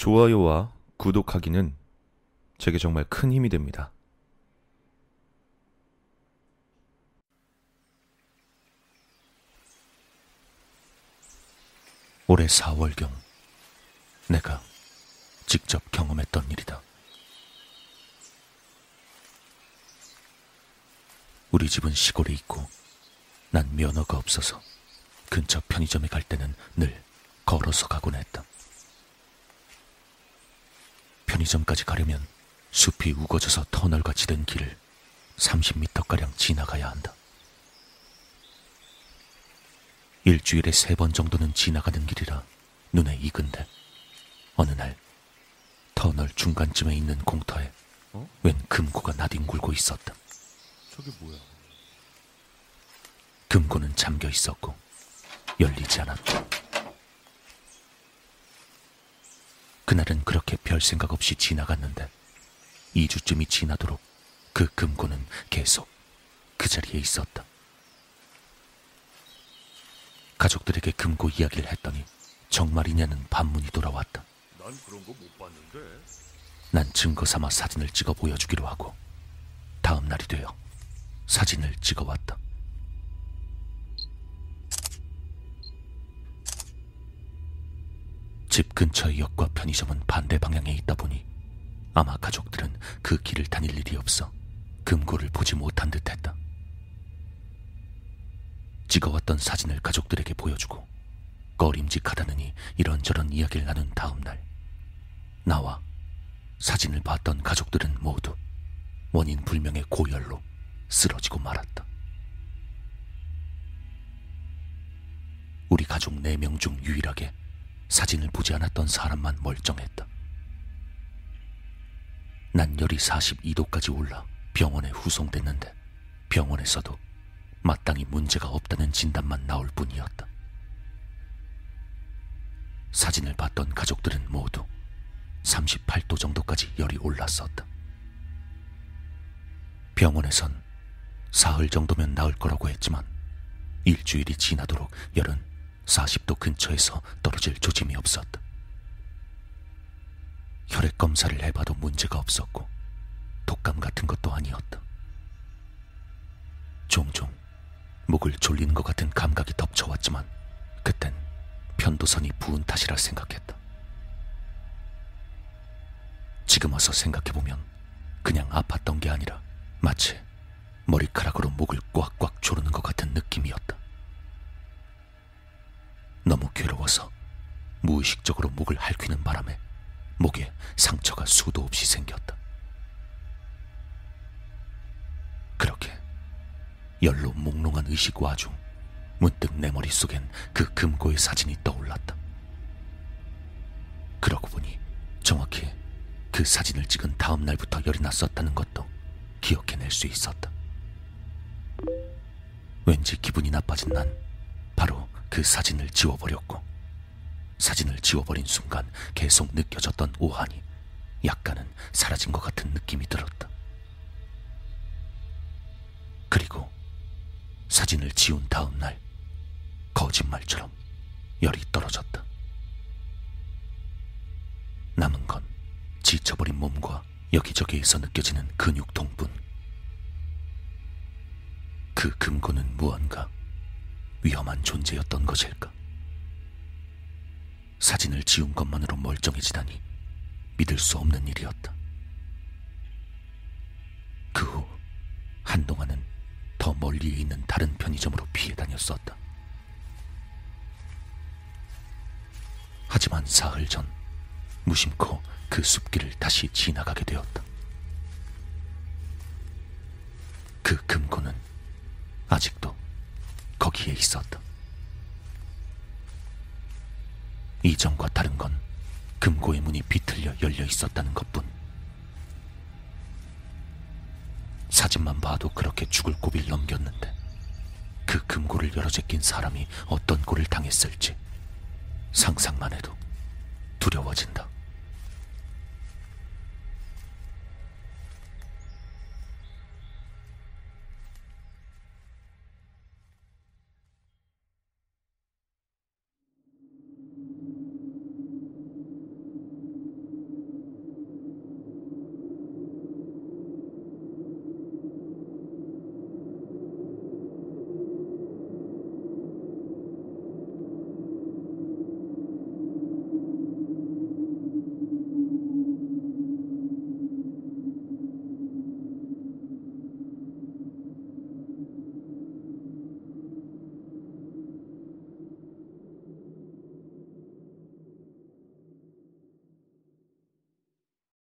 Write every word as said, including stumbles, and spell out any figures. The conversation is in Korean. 좋아요와 구독하기는 제게 정말 큰 힘이 됩니다. 올해 사월경 내가 직접 경험했던 일이다. 우리 집은 시골에 있고 난 면허가 없어서 근처 편의점에 갈 때는 늘 걸어서 가곤 했다. 편의점까지 가려면 숲이 우거져서 터널같이 된 길을 삼십 미터가량 지나가야 한다. 일주일에 세 번 정도는 지나가는 길이라 눈에 익은데 어느 날 터널 중간쯤에 있는 공터에 어? 웬 금고가 나뒹굴고 있었다. 저게 뭐야? 금고는 잠겨 있었고 열리지 않았다. 그날은 그렇게 별 생각 없이 지나갔는데 이 주쯤이 지나도록 그 금고는 계속 그 자리에 있었다. 가족들에게 금고 이야기를 했더니 정말이냐는 반문이 돌아왔다. 난 그런 거 못 봤는데. 난 증거 삼아 사진을 찍어 보여주기로 하고 다음 날이 되어 사진을 찍어왔다. 집 근처의 역과 편의점은 반대 방향에 있다 보니 아마 가족들은 그 길을 다닐 일이 없어 금고를 보지 못한 듯했다. 찍어왔던 사진을 가족들에게 보여주고 꺼림직하다느니 이런저런 이야기를 나눈 다음 날 나와 사진을 봤던 가족들은 모두 원인 불명의 고열로 쓰러지고 말았다. 우리 가족 네 명 중 유일하게 사진을 보지 않았던 사람만 멀쩡했다. 난 열이 사십이 도까지 올라 병원에 후송됐는데 병원에서도 마땅히 문제가 없다는 진단만 나올 뿐이었다. 사진을 봤던 가족들은 모두 삼십팔 도 정도까지 열이 올랐었다. 병원에선 사흘 정도면 나을 거라고 했지만 일주일이 지나도록 열은 사십 도 근처에서 떨어질 조짐이 없었다. 혈액 검사를 해봐도 문제가 없었고 독감 같은 것도 아니었다. 종종 목을 졸리는 것 같은 감각이 덮쳐왔지만 그땐 편도선이 부은 탓이라 생각했다. 지금 와서 생각해보면 그냥 아팠던 게 아니라 마치 머리카락으로 목을 꽉꽉 조르는 것 같은 느낌이었다. 너무 괴로워서 무의식적으로 목을 핥히는 바람에 목에 상처가 수도 없이 생겼다. 그렇게 열로 몽롱한 의식 와중 문득 내 머릿속엔 그 금고의 사진이 떠올랐다. 그러고 보니 정확히 그 사진을 찍은 다음 날부터 열이 났었다는 것도 기억해낼 수 있었다. 왠지 기분이 나빠진 난 바로 그 사진을 지워버렸고 사진을 지워버린 순간 계속 느껴졌던 오한이 약간은 사라진 것 같은 느낌이 들었다. 그리고 사진을 지운 다음 날 거짓말처럼 열이 떨어졌다. 남은 건 지쳐버린 몸과 여기저기에서 느껴지는 근육통뿐. 그 금고는 무언가 위험한 존재였던 것일까? 사진을 지운 것만으로 멀쩡해지다니 믿을 수 없는 일이었다. 그 후 한동안은 더 멀리에 있는 다른 편의점으로 피해 다녔었다. 하지만 사흘 전 무심코 그 숲길을 다시 지나가게 되었다. 그 금고는 아직도 거기에 있었다. 이전과 다른 건 금고의 문이 비틀려 열려 있었다는 것뿐. 사진만 봐도 그렇게 죽을 고비를 넘겼는데 그 금고를 열어 제낀 사람이 어떤 꼴을 당했을지 상상만 해도 두려워진다.